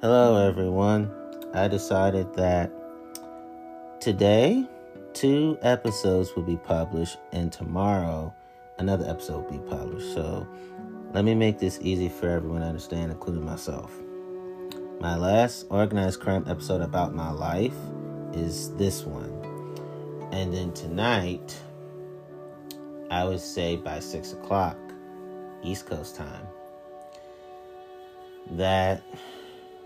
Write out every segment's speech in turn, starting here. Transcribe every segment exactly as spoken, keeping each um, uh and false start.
Hello everyone, I decided that today two episodes will be published and tomorrow another episode will be published. So let me make this easy for everyone to understand, including myself. My last organized crime episode about my life is this one. And then tonight, I would say by six o'clock East Coast time, that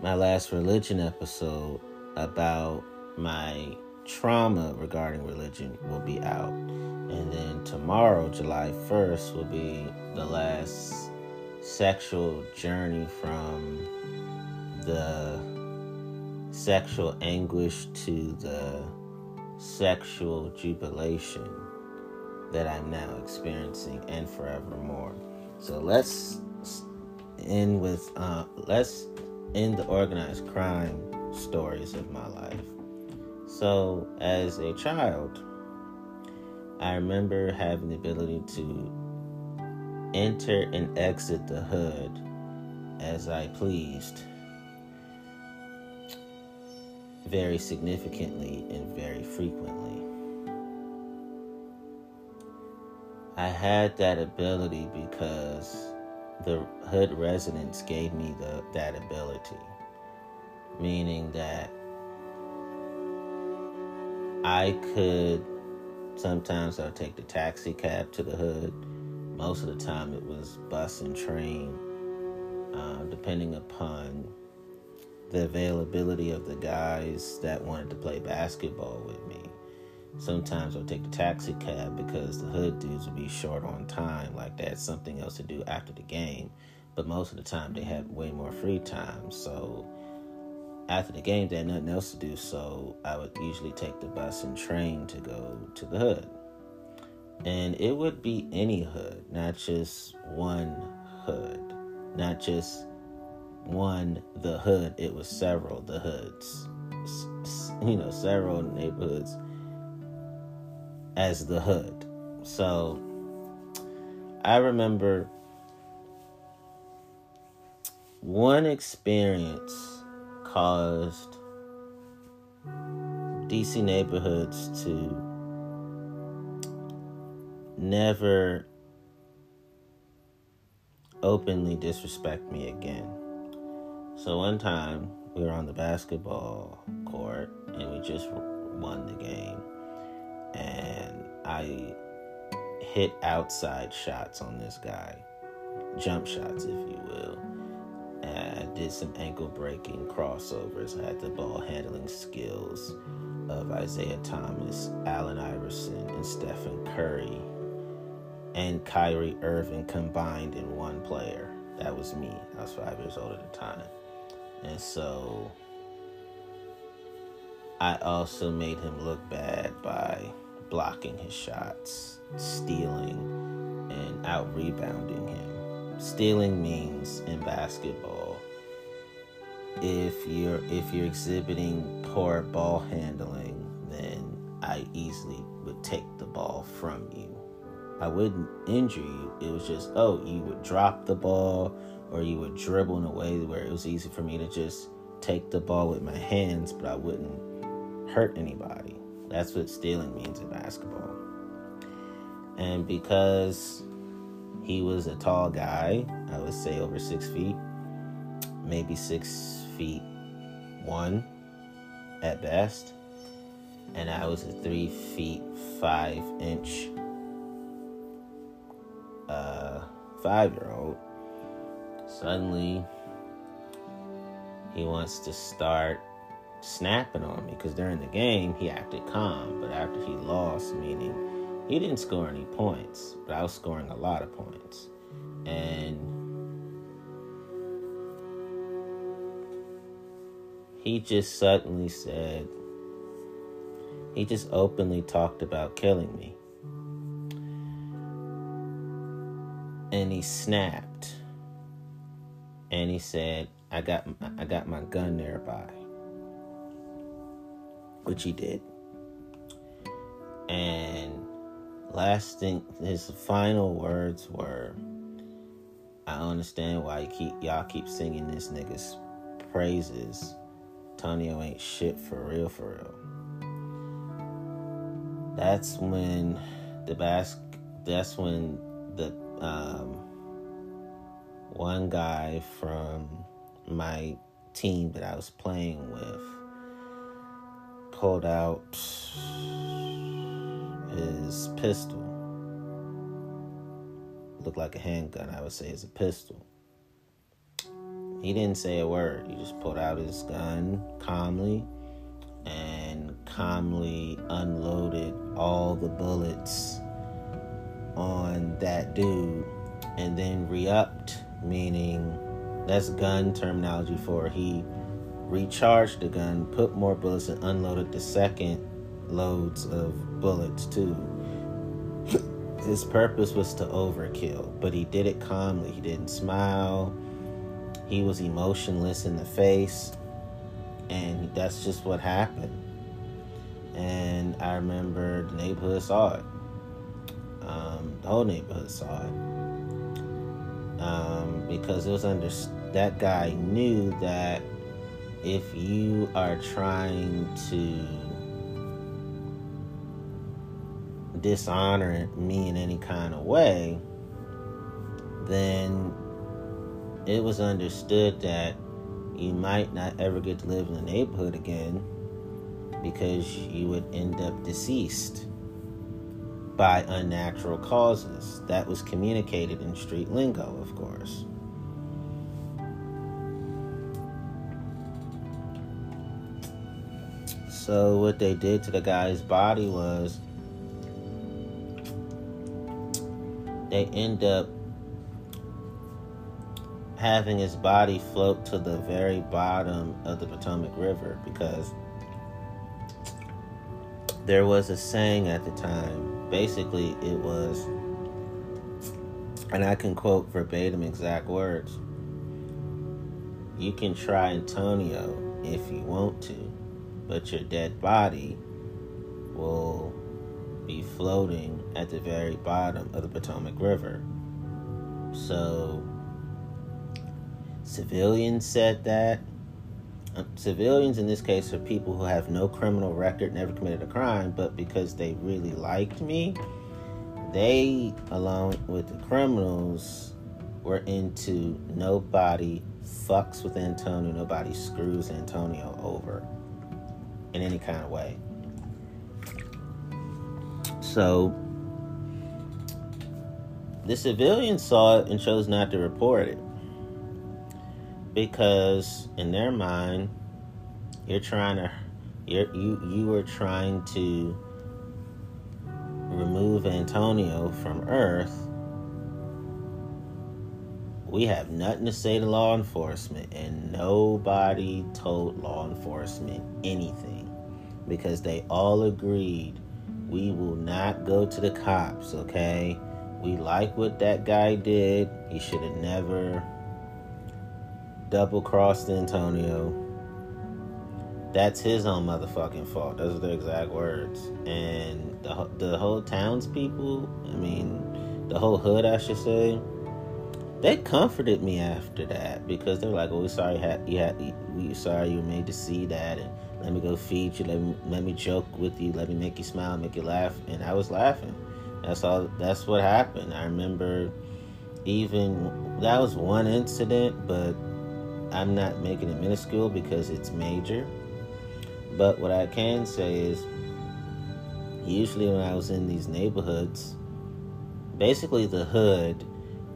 my last religion episode about my trauma regarding religion will be out. And then tomorrow, July first, will be the last sexual journey from the sexual anguish to the sexual jubilation that I'm now experiencing and forevermore. So let's end with, uh, let's end the organized crime stories of my life. So as a child, I remember having the ability to enter and exit the hood as I pleased, very significantly and very frequently. I had that ability because the hood residents gave me the, that ability, meaning that I could, sometimes I'll take the taxi cab to the hood. Most of the time it was bus and train, uh, depending upon the availability of the guys that wanted to play basketball with me. Sometimes I'll take the taxi cab because the hood dudes would be short on time, like they had something else to do after the game. But most of the time, they had way more free time. So after the game, they had nothing else to do, so I would usually take the bus and train to go to the hood. And it would be any hood, not just one hood, not just one the hood. It was several the hoods, you know, several neighborhoods as the hood. So I remember one experience caused D C neighborhoods to never openly disrespect me again. So one time we were on the basketball court and we just won the game. And I hit outside shots on this guy, jump shots, if you will. And I did some ankle breaking crossovers. I had the ball handling skills of Isaiah Thomas, Allen Iverson, and Stephen Curry, and Kyrie Irving combined in one player. That was me. I was five years old at the time. And so I also made him look bad by blocking his shots, stealing, and out-rebounding him. Stealing means, in basketball, if you're if you're exhibiting poor ball handling, then I easily would take the ball from you. I wouldn't injure you. It was just, oh, you would drop the ball, or you would dribble in a way where it was easy for me to just take the ball with my hands, but I wouldn't hurt anybody. That's what stealing means in basketball. And because he was a tall guy, I would say over six feet, maybe six feet one at best, and I was a three feet five inch uh, five-year-old, suddenly he wants to start snapping on me, because during the game he acted calm, but after he lost, meaning he didn't score any points, but I was scoring a lot of points, and he just suddenly said, he just openly talked about killing me, and he snapped, and he said, I got I got my gun nearby, which he did. And last thing, his final words were, I understand why you keep, y'all keep singing this nigga's praises, Tonio ain't shit for real, for real. That's when the bas- that's when the um, one guy from my team that I was playing with pulled out his pistol. Looked like a handgun. I would say it's a pistol. He didn't say a word. He just pulled out his gun calmly and calmly unloaded all the bullets on that dude, and then re-upped, meaning that's gun terminology for he recharged the gun, put more bullets, and unloaded the second loads of bullets too. His purpose was to overkill, but he did it calmly. He didn't smile. He was emotionless in the face, and that's just what happened. And I remember the neighborhood saw it. Um, the whole neighborhood saw it. Um, because it was under that guy knew that if you are trying to dishonor me in any kind of way, then it was understood that you might not ever get to live in the neighborhood again, because you would end up deceased by unnatural causes. That was communicated in street lingo, of course. So what they did to the guy's body was they end up having his body float to the very bottom of the Potomac River, because there was a saying at the time. Basically, it was, and I can quote verbatim exact words, "You can try Antonio if you want to, but your dead body will be floating at the very bottom of the Potomac River." So, civilians said that. Uh, civilians in this case are people who have no criminal record, never committed a crime, but because they really liked me, they, along with the criminals, were into nobody fucks with Antonio, nobody screws Antonio over in any kind of way. So the civilians saw it and chose not to report it, because in their mind, you're trying to, you're, you you were trying to remove Antonio from Earth. We have nothing to say to law enforcement, and nobody told law enforcement anything, because they all agreed, we will not go to the cops, okay? We like what that guy did. He should have never double-crossed Antonio. That's his own motherfucking fault. Those are the exact words. And the, the whole townspeople, I mean, the whole hood, I should say, they comforted me after that, because they were like, "Oh, we're sorry you had, you had, we sorry you were made to see that, and let me go feed you, let me, let me joke with you, let me make you smile, make you laugh." And I was laughing. That's all. That's what happened. I remember even, that was one incident, but I'm not making it minuscule because it's major. But what I can say is, usually when I was in these neighborhoods, basically the hood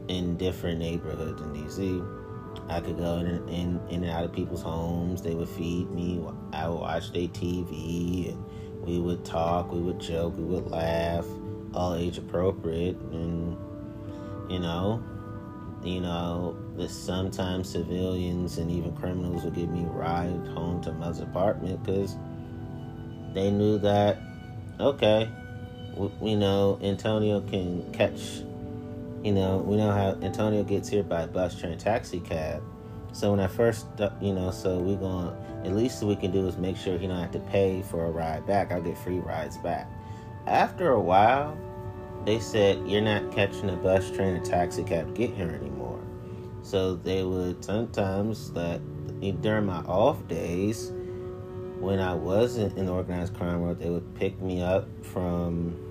in different neighborhoods in D C, I could go in and, in, in and out of people's homes. They would feed me. I would watch their T V, and we would talk, we would joke, we would laugh, all age appropriate. And you know, you know, that sometimes civilians and even criminals would give me ride home to mother's apartment, because they knew that, okay, we, you know, Antonio can catch, you know, we know how Antonio gets here by bus, train, taxi, cab. So when I first, you know, so we going, at least what we can do is make sure he don't have to pay for a ride back. I'll get free rides back. After a while, they said, "You're not catching a bus, train, or taxi cab to get here anymore." So they would sometimes let during my off days, when I wasn't in organized crime world, they would pick me up from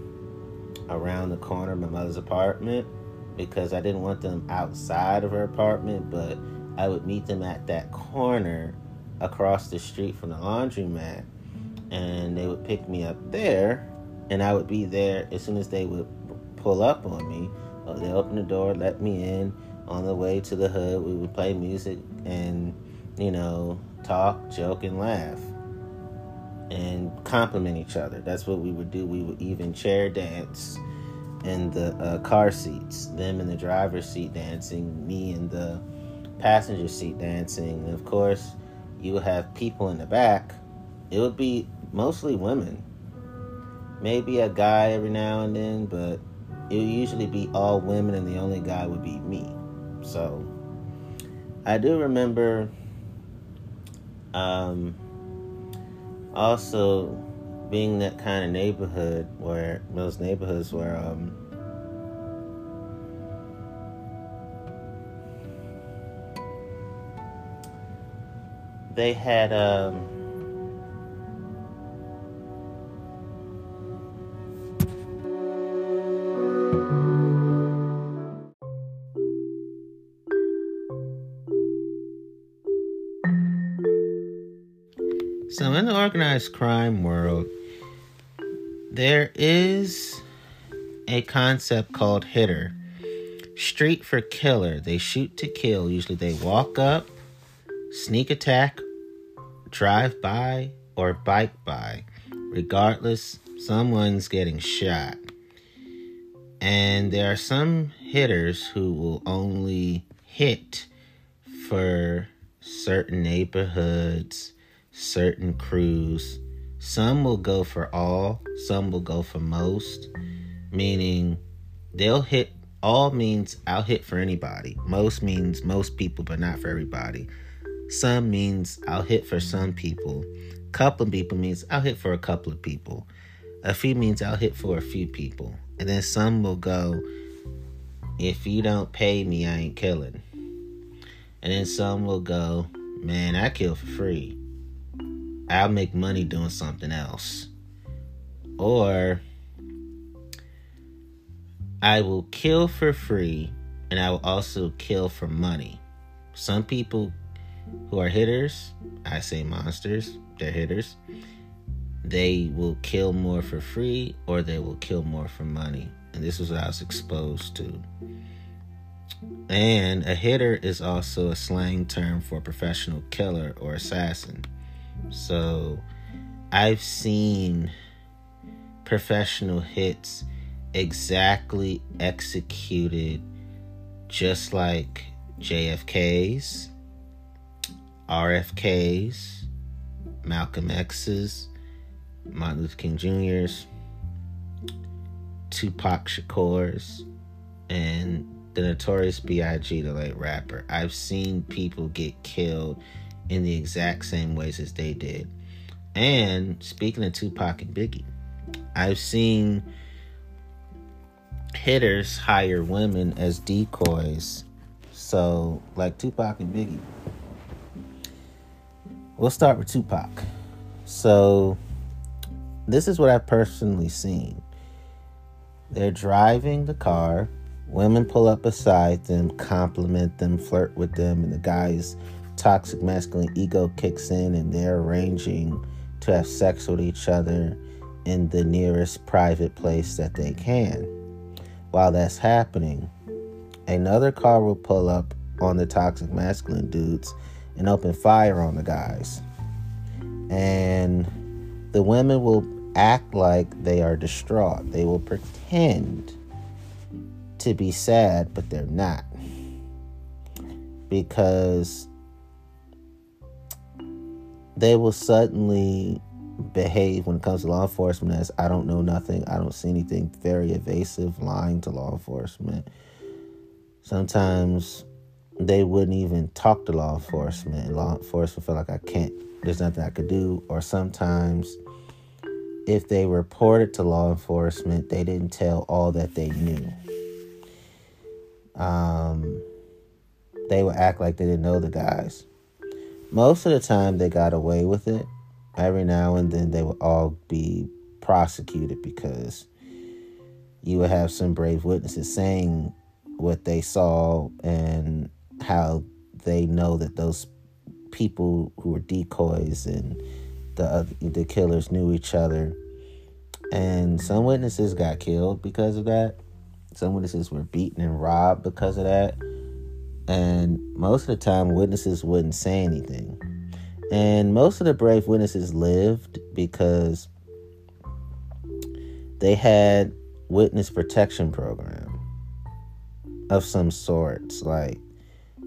around the corner of my mother's apartment, because I didn't want them outside of her apartment, but I would meet them at that corner across the street from the laundromat, and they would pick me up there, and I would be there as soon as they would pull up on me. They open the door, let me in. On the way to the hood, we would play music and, you know, talk, joke, and laugh, and compliment each other. That's what we would do. We would even chair dance in the uh, car seats, them in the driver's seat dancing, me in the passenger seat dancing. And of course, you would have people in the back. It would be mostly women, maybe a guy every now and then, but it would usually be all women, and the only guy would be me. So I do remember um, also being that kind of neighborhood where those neighborhoods where um, they had um, So in the organized crime world, there is a concept called hitter. Street for killer. They shoot to kill. Usually they walk up, sneak attack, drive by, or bike by. Regardless, someone's getting shot. And there are some hitters who will only hit for certain neighborhoods, certain crews. Some will go for all, some will go for most, meaning they'll hit. All means I'll hit for anybody. Most means most people, but not for everybody. Some means I'll hit for some people. Couple of people means I'll hit for a couple of people. A few means I'll hit for a few people. And then some will go, if you don't pay me, I ain't killing. And then some will go, man, I kill for free. I'll make money doing something else. Or I will kill for free, and I will also kill for money. Some people who are hitters, I say monsters, they're hitters, they will kill more for free, or they will kill more for money. And this is what I was exposed to. And a hitter is also a slang term for a professional killer or assassin. So I've seen professional hits exactly executed just like J F K's, R F K's, Malcolm X's, Martin Luther King Junior's, Tupac Shakur's, and the Notorious B I G, the late rapper. I've seen people get killed in the exact same ways as they did. And speaking of Tupac and Biggie, I've seen hitters hire women as decoys. So, like Tupac and Biggie. We'll start with Tupac. So, this is what I've personally seen. They're driving the car. Women pull up beside them, compliment them, flirt with them, and the guys... toxic masculine ego kicks in, and they're arranging to have sex with each other in the nearest private place that they can. While that's happening, another car will pull up on the toxic masculine dudes and open fire on the guys. And the women will act like they are distraught. They will pretend to be sad, but they're not. Because they will suddenly behave when it comes to law enforcement as I don't know nothing, I don't see anything, very evasive, lying to law enforcement. Sometimes they wouldn't even talk to law enforcement, and law enforcement felt like I can't, there's nothing I could do. Or sometimes if they reported to law enforcement, they didn't tell all that they knew. Um, they would act like they didn't know the guys. Most of the time, they got away with it. Every now and then, they would all be prosecuted because you would have some brave witnesses saying what they saw and how they know that those people who were decoys and the other, the killers knew each other. And some witnesses got killed because of that. Some witnesses were beaten and robbed because of that. And most of the time, witnesses wouldn't say anything. And most of the brave witnesses lived because they had witness protection program of some sorts, like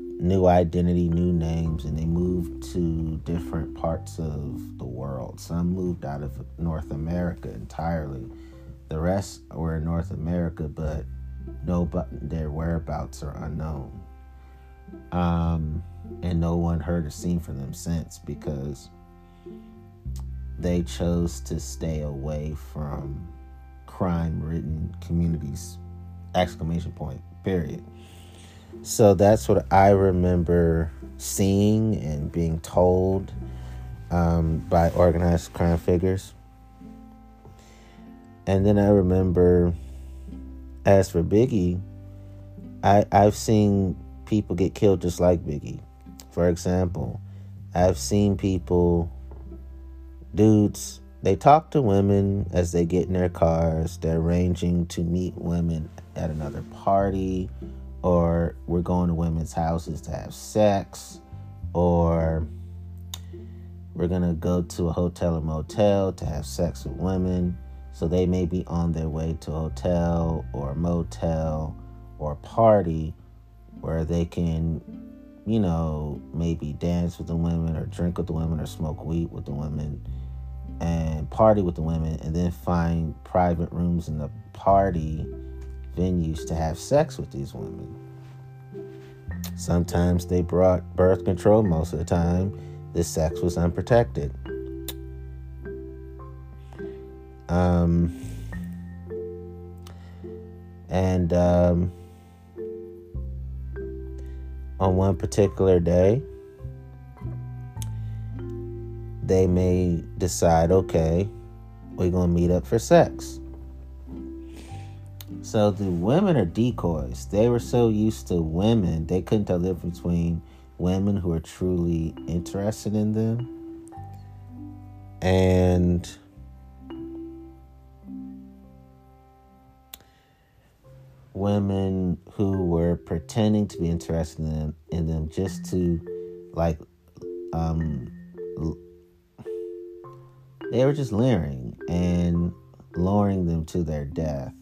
new identity, new names, and they moved to different parts of the world. Some moved out of North America entirely. The rest were in North America, but no, but their whereabouts are unknown. Um, and no one heard or seen from them since because they chose to stay away from crime-ridden communities, exclamation point, period. So that's what I remember seeing and being told um, by organized crime figures. And then I remember, as for Biggie, I, I've seen people get killed just like Biggie. For example, I've seen people, dudes, they talk to women as they get in their cars. They're arranging to meet women at another party, or we're going to women's houses to have sex, or we're going to go to a hotel or motel to have sex with women. So they may be on their way to a hotel or a motel or a party where they can, you know, maybe dance with the women or drink with the women or smoke weed with the women and party with the women, and then find private rooms in the party venues to have sex with these women. Sometimes they brought birth control. Most of the time, this sex was unprotected. Um, and um, on one particular day, they may decide, okay, we're going to meet up for sex. So the women are decoys. They were so used to women, they couldn't tell the difference between women who are truly interested in them and women who were pretending to be interested in them, in them just to, like, um, l- they were just leering and luring them to their death.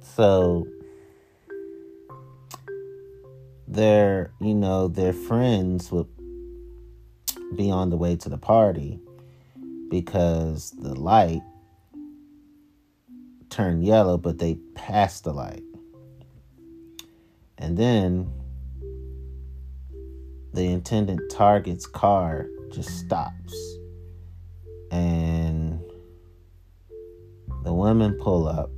So their, you know, their friends would be on the way to the party because the light turned yellow, but they passed the light. And then the intended target's car just stops. And the women pull up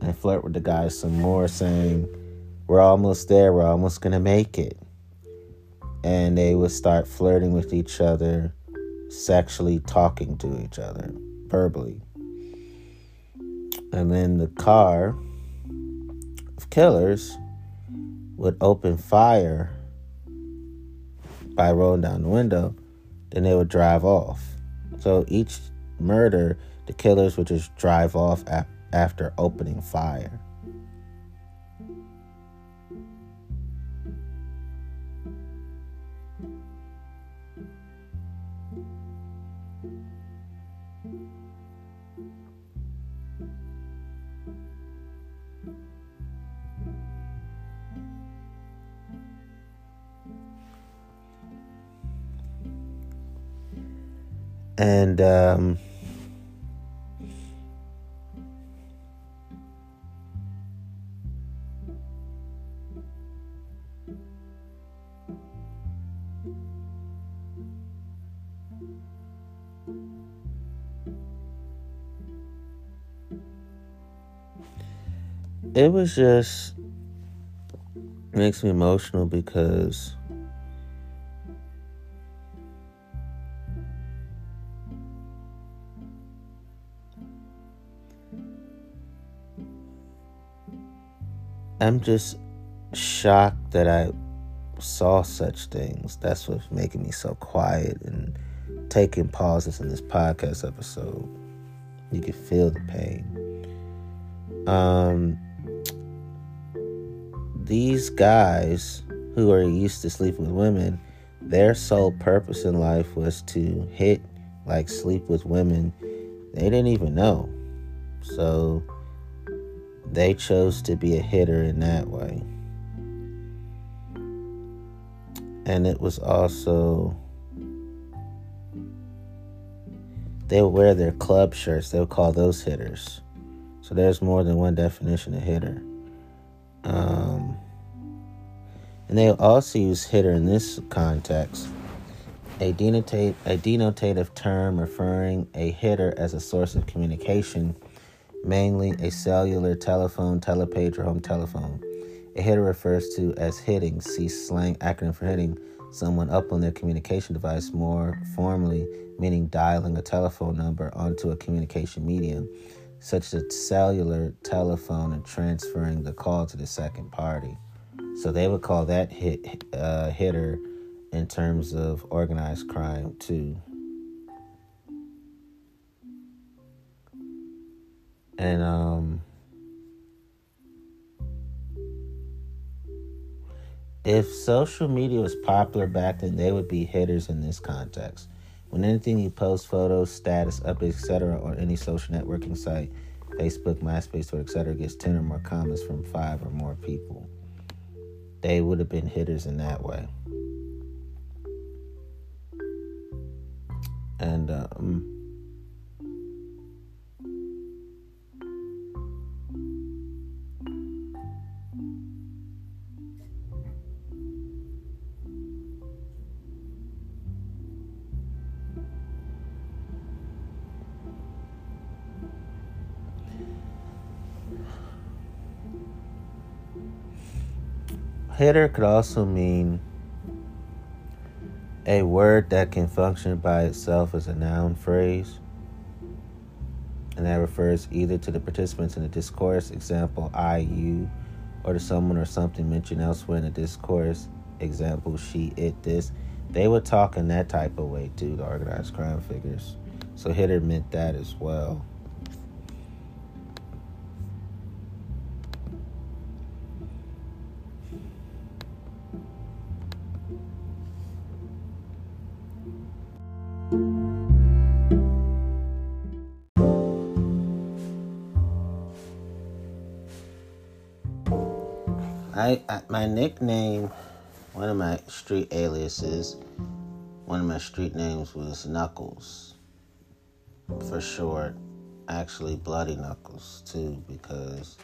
and flirt with the guys some more, saying, "We're almost there, we're almost gonna make it." And they would start flirting with each other, sexually talking to each other, verbally. And then the car of killers would open fire by rolling down the window. Then they would drive off. So each murder, the killers would just drive off ap- after opening fire. And um, it was just It makes me emotional because I'm just shocked that I saw such things. That's what's making me so quiet and taking pauses in this podcast episode. You can feel the pain. Um, these guys who are used to sleeping with women, their sole purpose in life was to hit, like, sleep with women they didn't even know. So they chose to be a hitter in that way. And it was also, they would wear their club shirts. They would call those hitters. So there's more than one definition of hitter. Um, and they also use hitter in this context. A denotate, a denotative term referring a hitter as a source of communication, mainly a cellular telephone, telepage, or home telephone. A hitter refers to as hitting, see slang acronym for hitting, someone up on their communication device, more formally meaning dialing a telephone number onto a communication medium, such as cellular telephone, and transferring the call to the second party. So they would call that hit uh, hitter in terms of organized crime too. And um, if social media was popular back then, they would be hitters in this context. When anything you post, photos, status, updates, et cetera, on any social networking site, Facebook, MySpace, Twitter, et cetera, gets ten or more comments from five or more people. They would have been hitters in that way. And um, hitter could also mean a word that can function by itself as a noun phrase, and that refers either to the participants in the discourse, example, I, you, or to someone or something mentioned elsewhere in the discourse, example, she, it, this. They would talk in that type of way too, the organized crime figures. So hitter meant that as well. I, I, my nickname, one of my street aliases, one of my street names was Knuckles, for short. Actually, Bloody Knuckles, too, because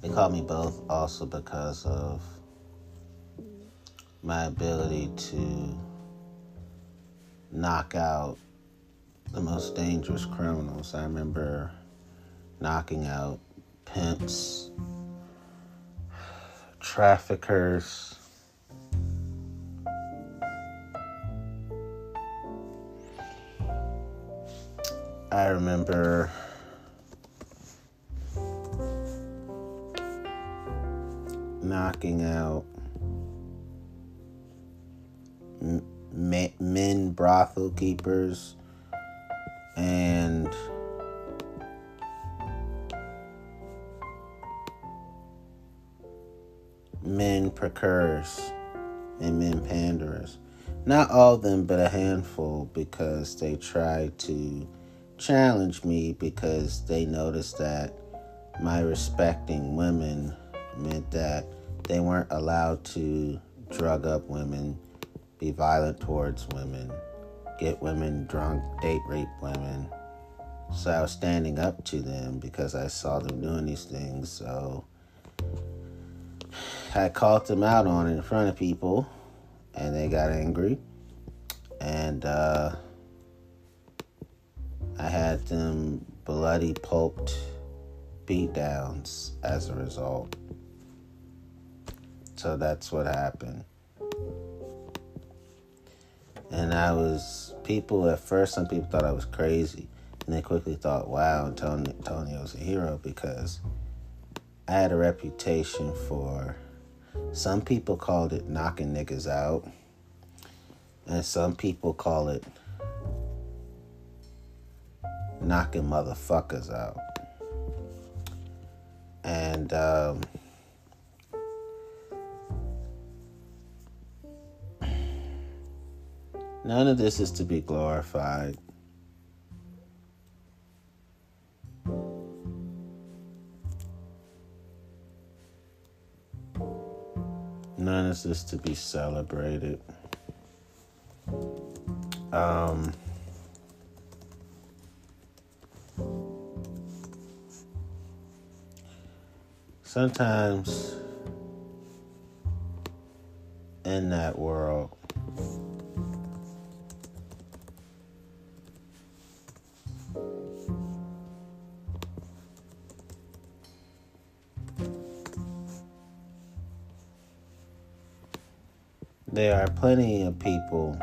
they called me both also because of my ability to knock out the most dangerous criminals. I remember knocking out pimps, traffickers, I remember knocking out m- men brothel keepers and men precurs and men panderers. Not all of them, but a handful, because they tried to challenge me because they noticed that my respecting women meant that they weren't allowed to drug up women, be violent towards women, get women drunk, date rape women. So I was standing up to them because I saw them doing these things, so I called them out on it in front of people, and they got angry, and uh, I had them bloody, pulped beatdowns as a result. So that's what happened. And I was, people at first, some people thought I was crazy. And they quickly thought, wow, Antonio, Antonio's a hero, because I had a reputation for, some people called it knocking niggas out. And some people call it knocking motherfuckers out. And um, none of this is to be glorified. None of this is to be celebrated. Um, sometimes in that world, there are plenty of people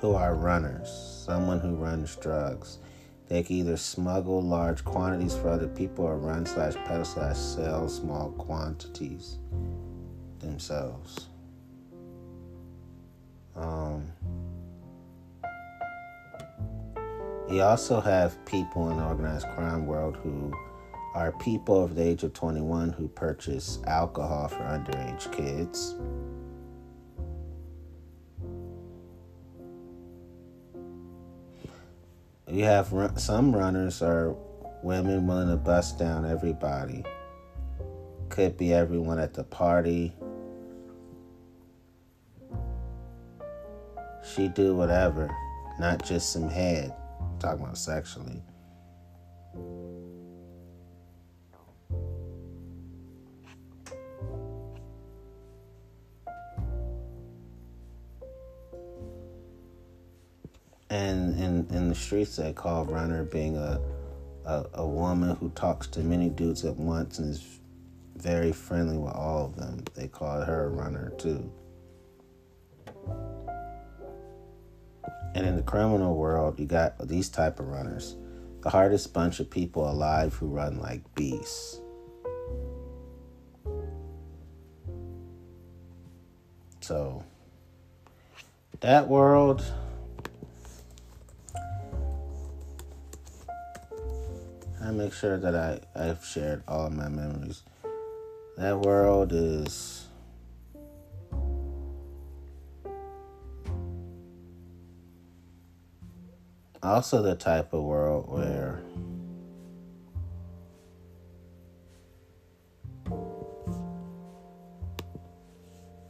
who are runners, someone who runs drugs. They can either smuggle large quantities for other people or run slash peddle slash sell small quantities themselves. Um, you also have people in the organized crime world who are people over the age of twenty-one who purchase alcohol for underage kids. You have run- some runners are women willing to bust down everybody. Could be everyone at the party. She do whatever, not just some head. I'm talking about sexually. And in, in the streets, they call runner being a, a a woman who talks to many dudes at once and is very friendly with all of them. They call her a runner, too. And in the criminal world, you got these type of runners. The hardest bunch of people alive who run like beasts. So, that world, I make sure that I, I've shared all my memories. That world is also the type of world where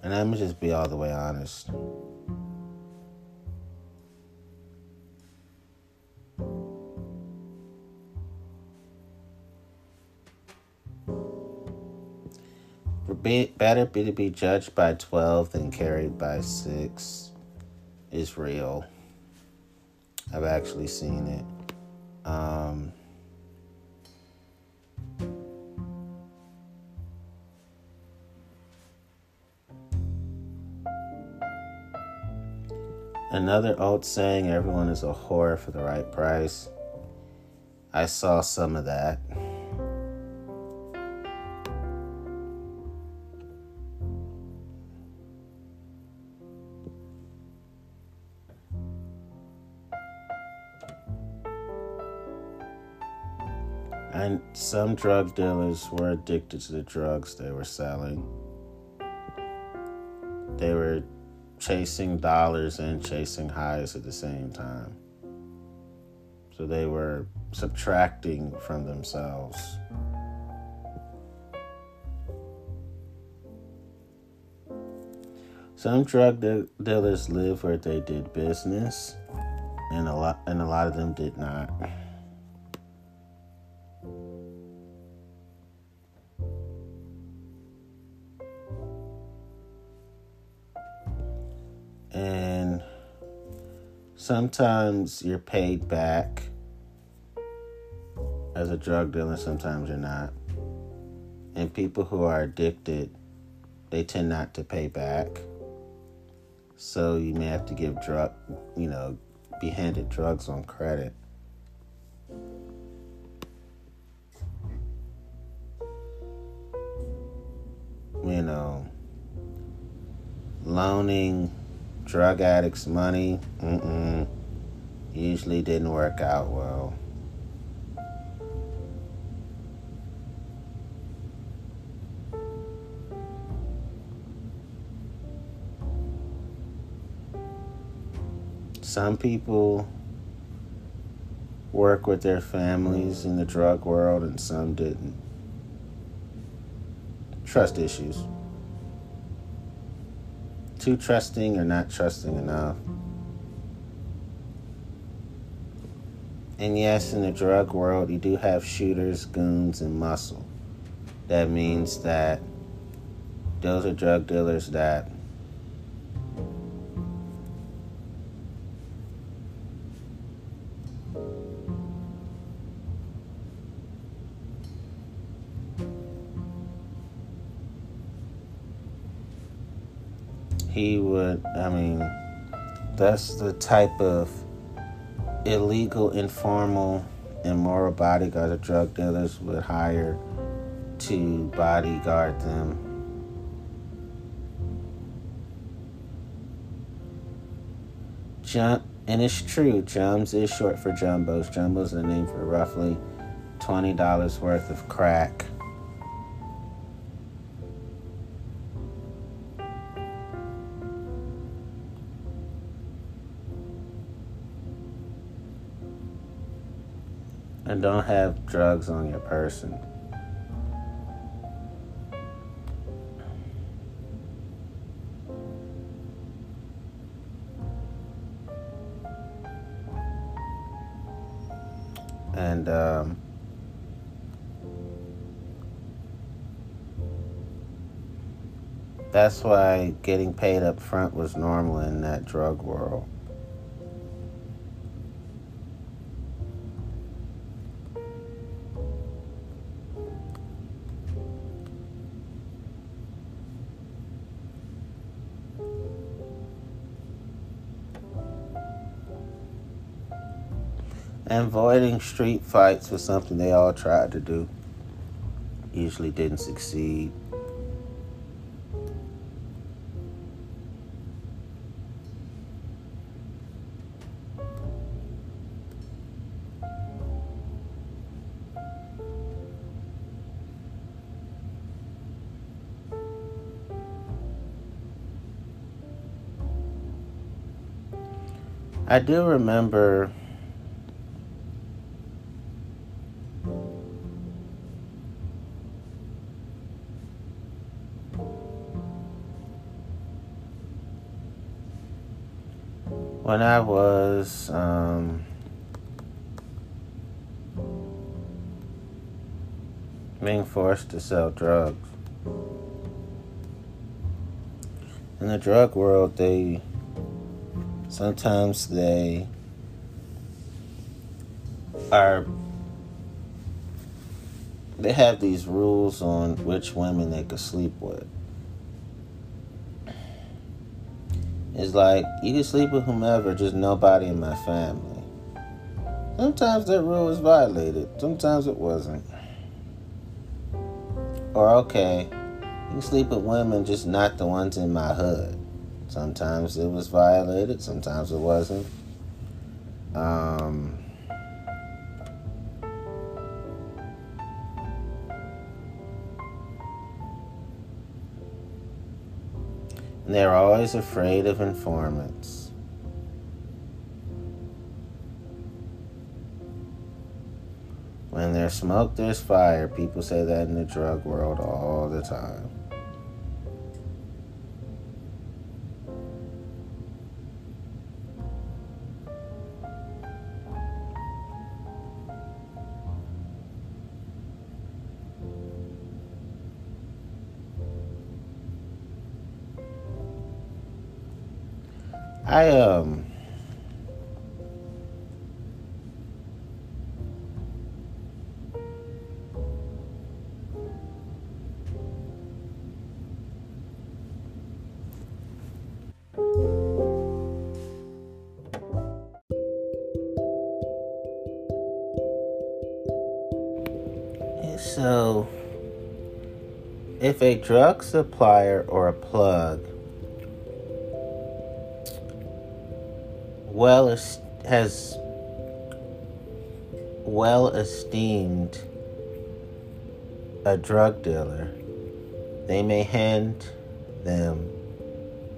and I'm just be all the way honest. Be, better be to be judged by twelve than carried by six is real. I've actually seen it. Um, another old saying, everyone is a whore for the right price. I saw some of that. And some drug dealers were addicted to the drugs they were selling. They were chasing dollars and chasing highs at the same time. So they were subtracting from themselves. Some drug de- dealers lived where they did business, and a lot, and a lot of them did not. And sometimes you're paid back as a drug dealer, sometimes you're not. And people who are addicted, they tend not to pay back. So you may have to give drug, you know, be handed drugs on credit. You know, loaning drug addicts money, mm-mm, usually didn't work out well. Some people work with their families in the drug world and some didn't. Trust issues. Too trusting or not trusting enough. And yes, in the drug world, you do have shooters, goons, and muscle. That means that those are drug dealers that He would, I mean, that's the type of illegal, informal, immoral bodyguard that drug dealers would hire to bodyguard them. Jump, and it's true, Jums is short for Jumbos. Jumbo's the name for roughly twenty dollars worth of crack. And don't have drugs on your person. And um, that's why getting paid up front was normal in that drug world. And avoiding street fights was something they all tried to do. Usually didn't succeed. I do remember when I was um, being forced to sell drugs. In the drug world, they sometimes they are they have these rules on which women they could sleep with. It's like, you can sleep with whomever, just nobody in my family. Sometimes that rule was violated. Sometimes it wasn't. Or, okay, you can sleep with women, just not the ones in my hood. Sometimes it was violated. Sometimes it wasn't. Um... They're always afraid of informants. When there's smoke, there's fire. People say that in the drug world all the time. I, um, So if a drug supplier or a plug well es- has well esteemed a drug dealer, they may hand them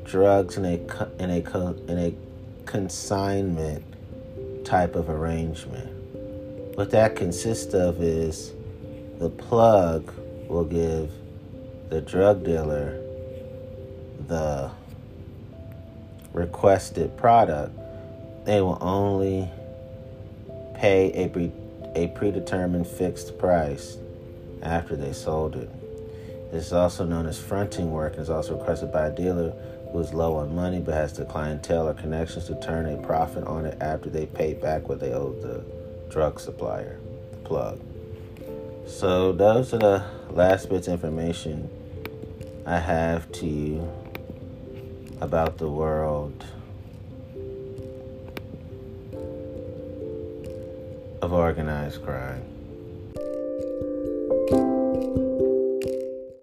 drugs in a co- in a co- in a consignment type of arrangement. What that consists of is the plug will give the drug dealer the requested product. They will only pay a pre- a predetermined fixed price after they sold it. This is also known as fronting work and is also requested by a dealer who is low on money but has the clientele or connections to turn a profit on it after they pay back what they owe the drug supplier, the plug. So those are the last bits of information I have to you about the world of organized crime.